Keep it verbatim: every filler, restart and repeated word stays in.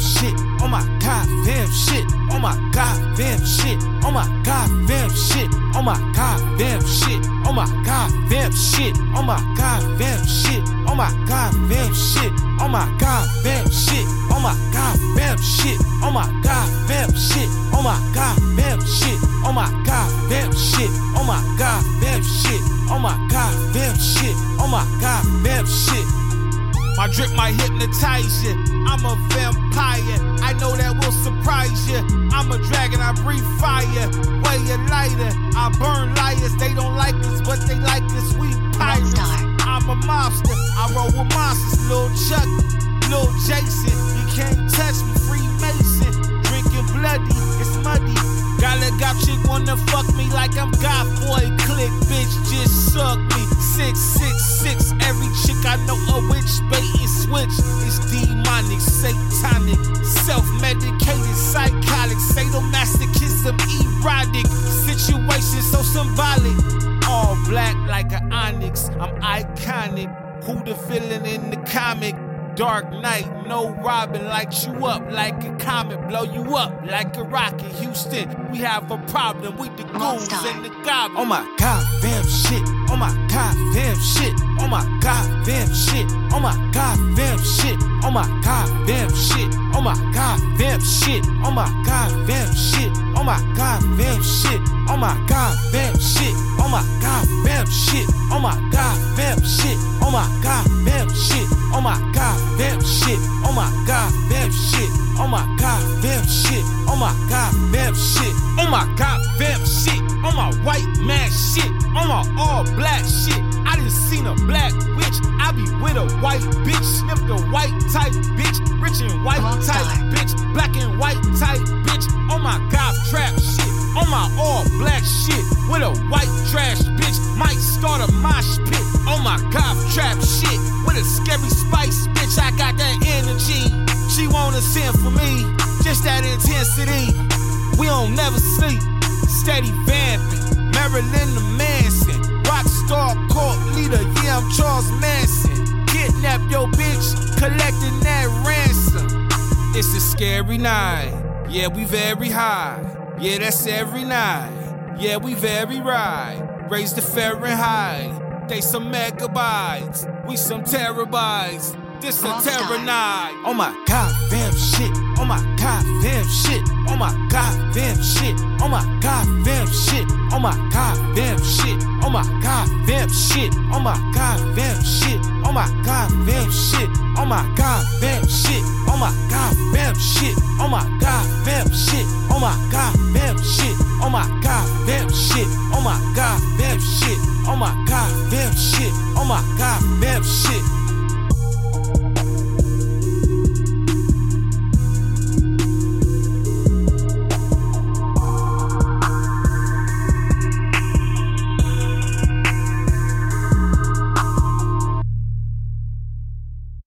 shit, oh my god damn shit, oh my god damn shit, oh my god damn shit, oh my god damn shit, oh my god damn shit, oh my god damn shit, oh my god damn shit, oh my god damn shit, oh my god damn shit, oh my god damn shit, oh my god damn shit, oh my god damn shit, oh my god damn shit, oh my god damn shit, oh my god damn shit. My drip might hypnotize you. I'm a vampire. I know that will surprise you. I'm a dragon. I breathe fire. Way a lighter. I burn liars. They don't like us, but they like us. We pirates. I'm a monster. I roll with monsters. Lil' Chuck, Lil' Jason. You can't touch me. Freemason. Drinking bloody. It's muddy. Gotta got chick wanna fuck me like I'm God boy. Click, bitch. Just suck me. Six, six, six. Every chick I know a witch. Switch is demonic, satanic, self-medicated, psychotic, sadomasochism, erotic, situation so symbolic. All black like an onyx, I'm iconic. Who the villain in the comic? Dark Knight, no Robin, light you up like a comet, blow you up like a rocket. Houston, we have a problem with the goons and the goblins. Oh my god, damn shit. Oh my god, damn shit. Oh my god, damn shit. Oh my god, damn shit. Oh my god, damn shit. Oh my god, damn shit. Oh my god, damn shit. Oh my god, damn shit. Oh my god, damn shit. Oh my god, damn shit. Oh my god, damn shit. Oh my god, damn shit. Oh my god, damn shit. Oh my god, damn shit. Oh my god, damn shit. Oh my god, damn shit. Oh my god, damn shit. On my white man shit. On my all black shit. I done seen a black witch. I be with a white bitch. Sniff the white type bitch. Rich and white type bitch. Black and white type bitch. On my god, trap shit. On my all black shit. With a white trash bitch. Might start a mosh pit. On my god, trap shit. With a scary spice bitch. I got that energy. She wanna send for me. Just that intensity. We don't never sleep. Steady vamping. Marilyn the Manson. Rockstar cult leader. Yeah, I'm Charles Manson. Kidnap your bitch. Collecting that ransom. It's a scary night. Yeah, we very high. Yeah, that's every night. Yeah, we very right. Raise the Fahrenheit. They some megabytes. We some terabytes. This a terror night. Oh my god, damn shit. Oh my god, damn shit. Oh my god, damn shit. Oh my god, damn shit. Oh my god, damn shit. Oh my god, damn shit. Oh my god, damn shit. Oh my god, damn shit. Oh my god, damn shit. Oh my god, damn shit. Oh my god, damn shit. Oh my god, damn shit. Oh my god, damn shit. Oh my god, damn shit. Oh my god, damn shit. Oh my god, damn shit.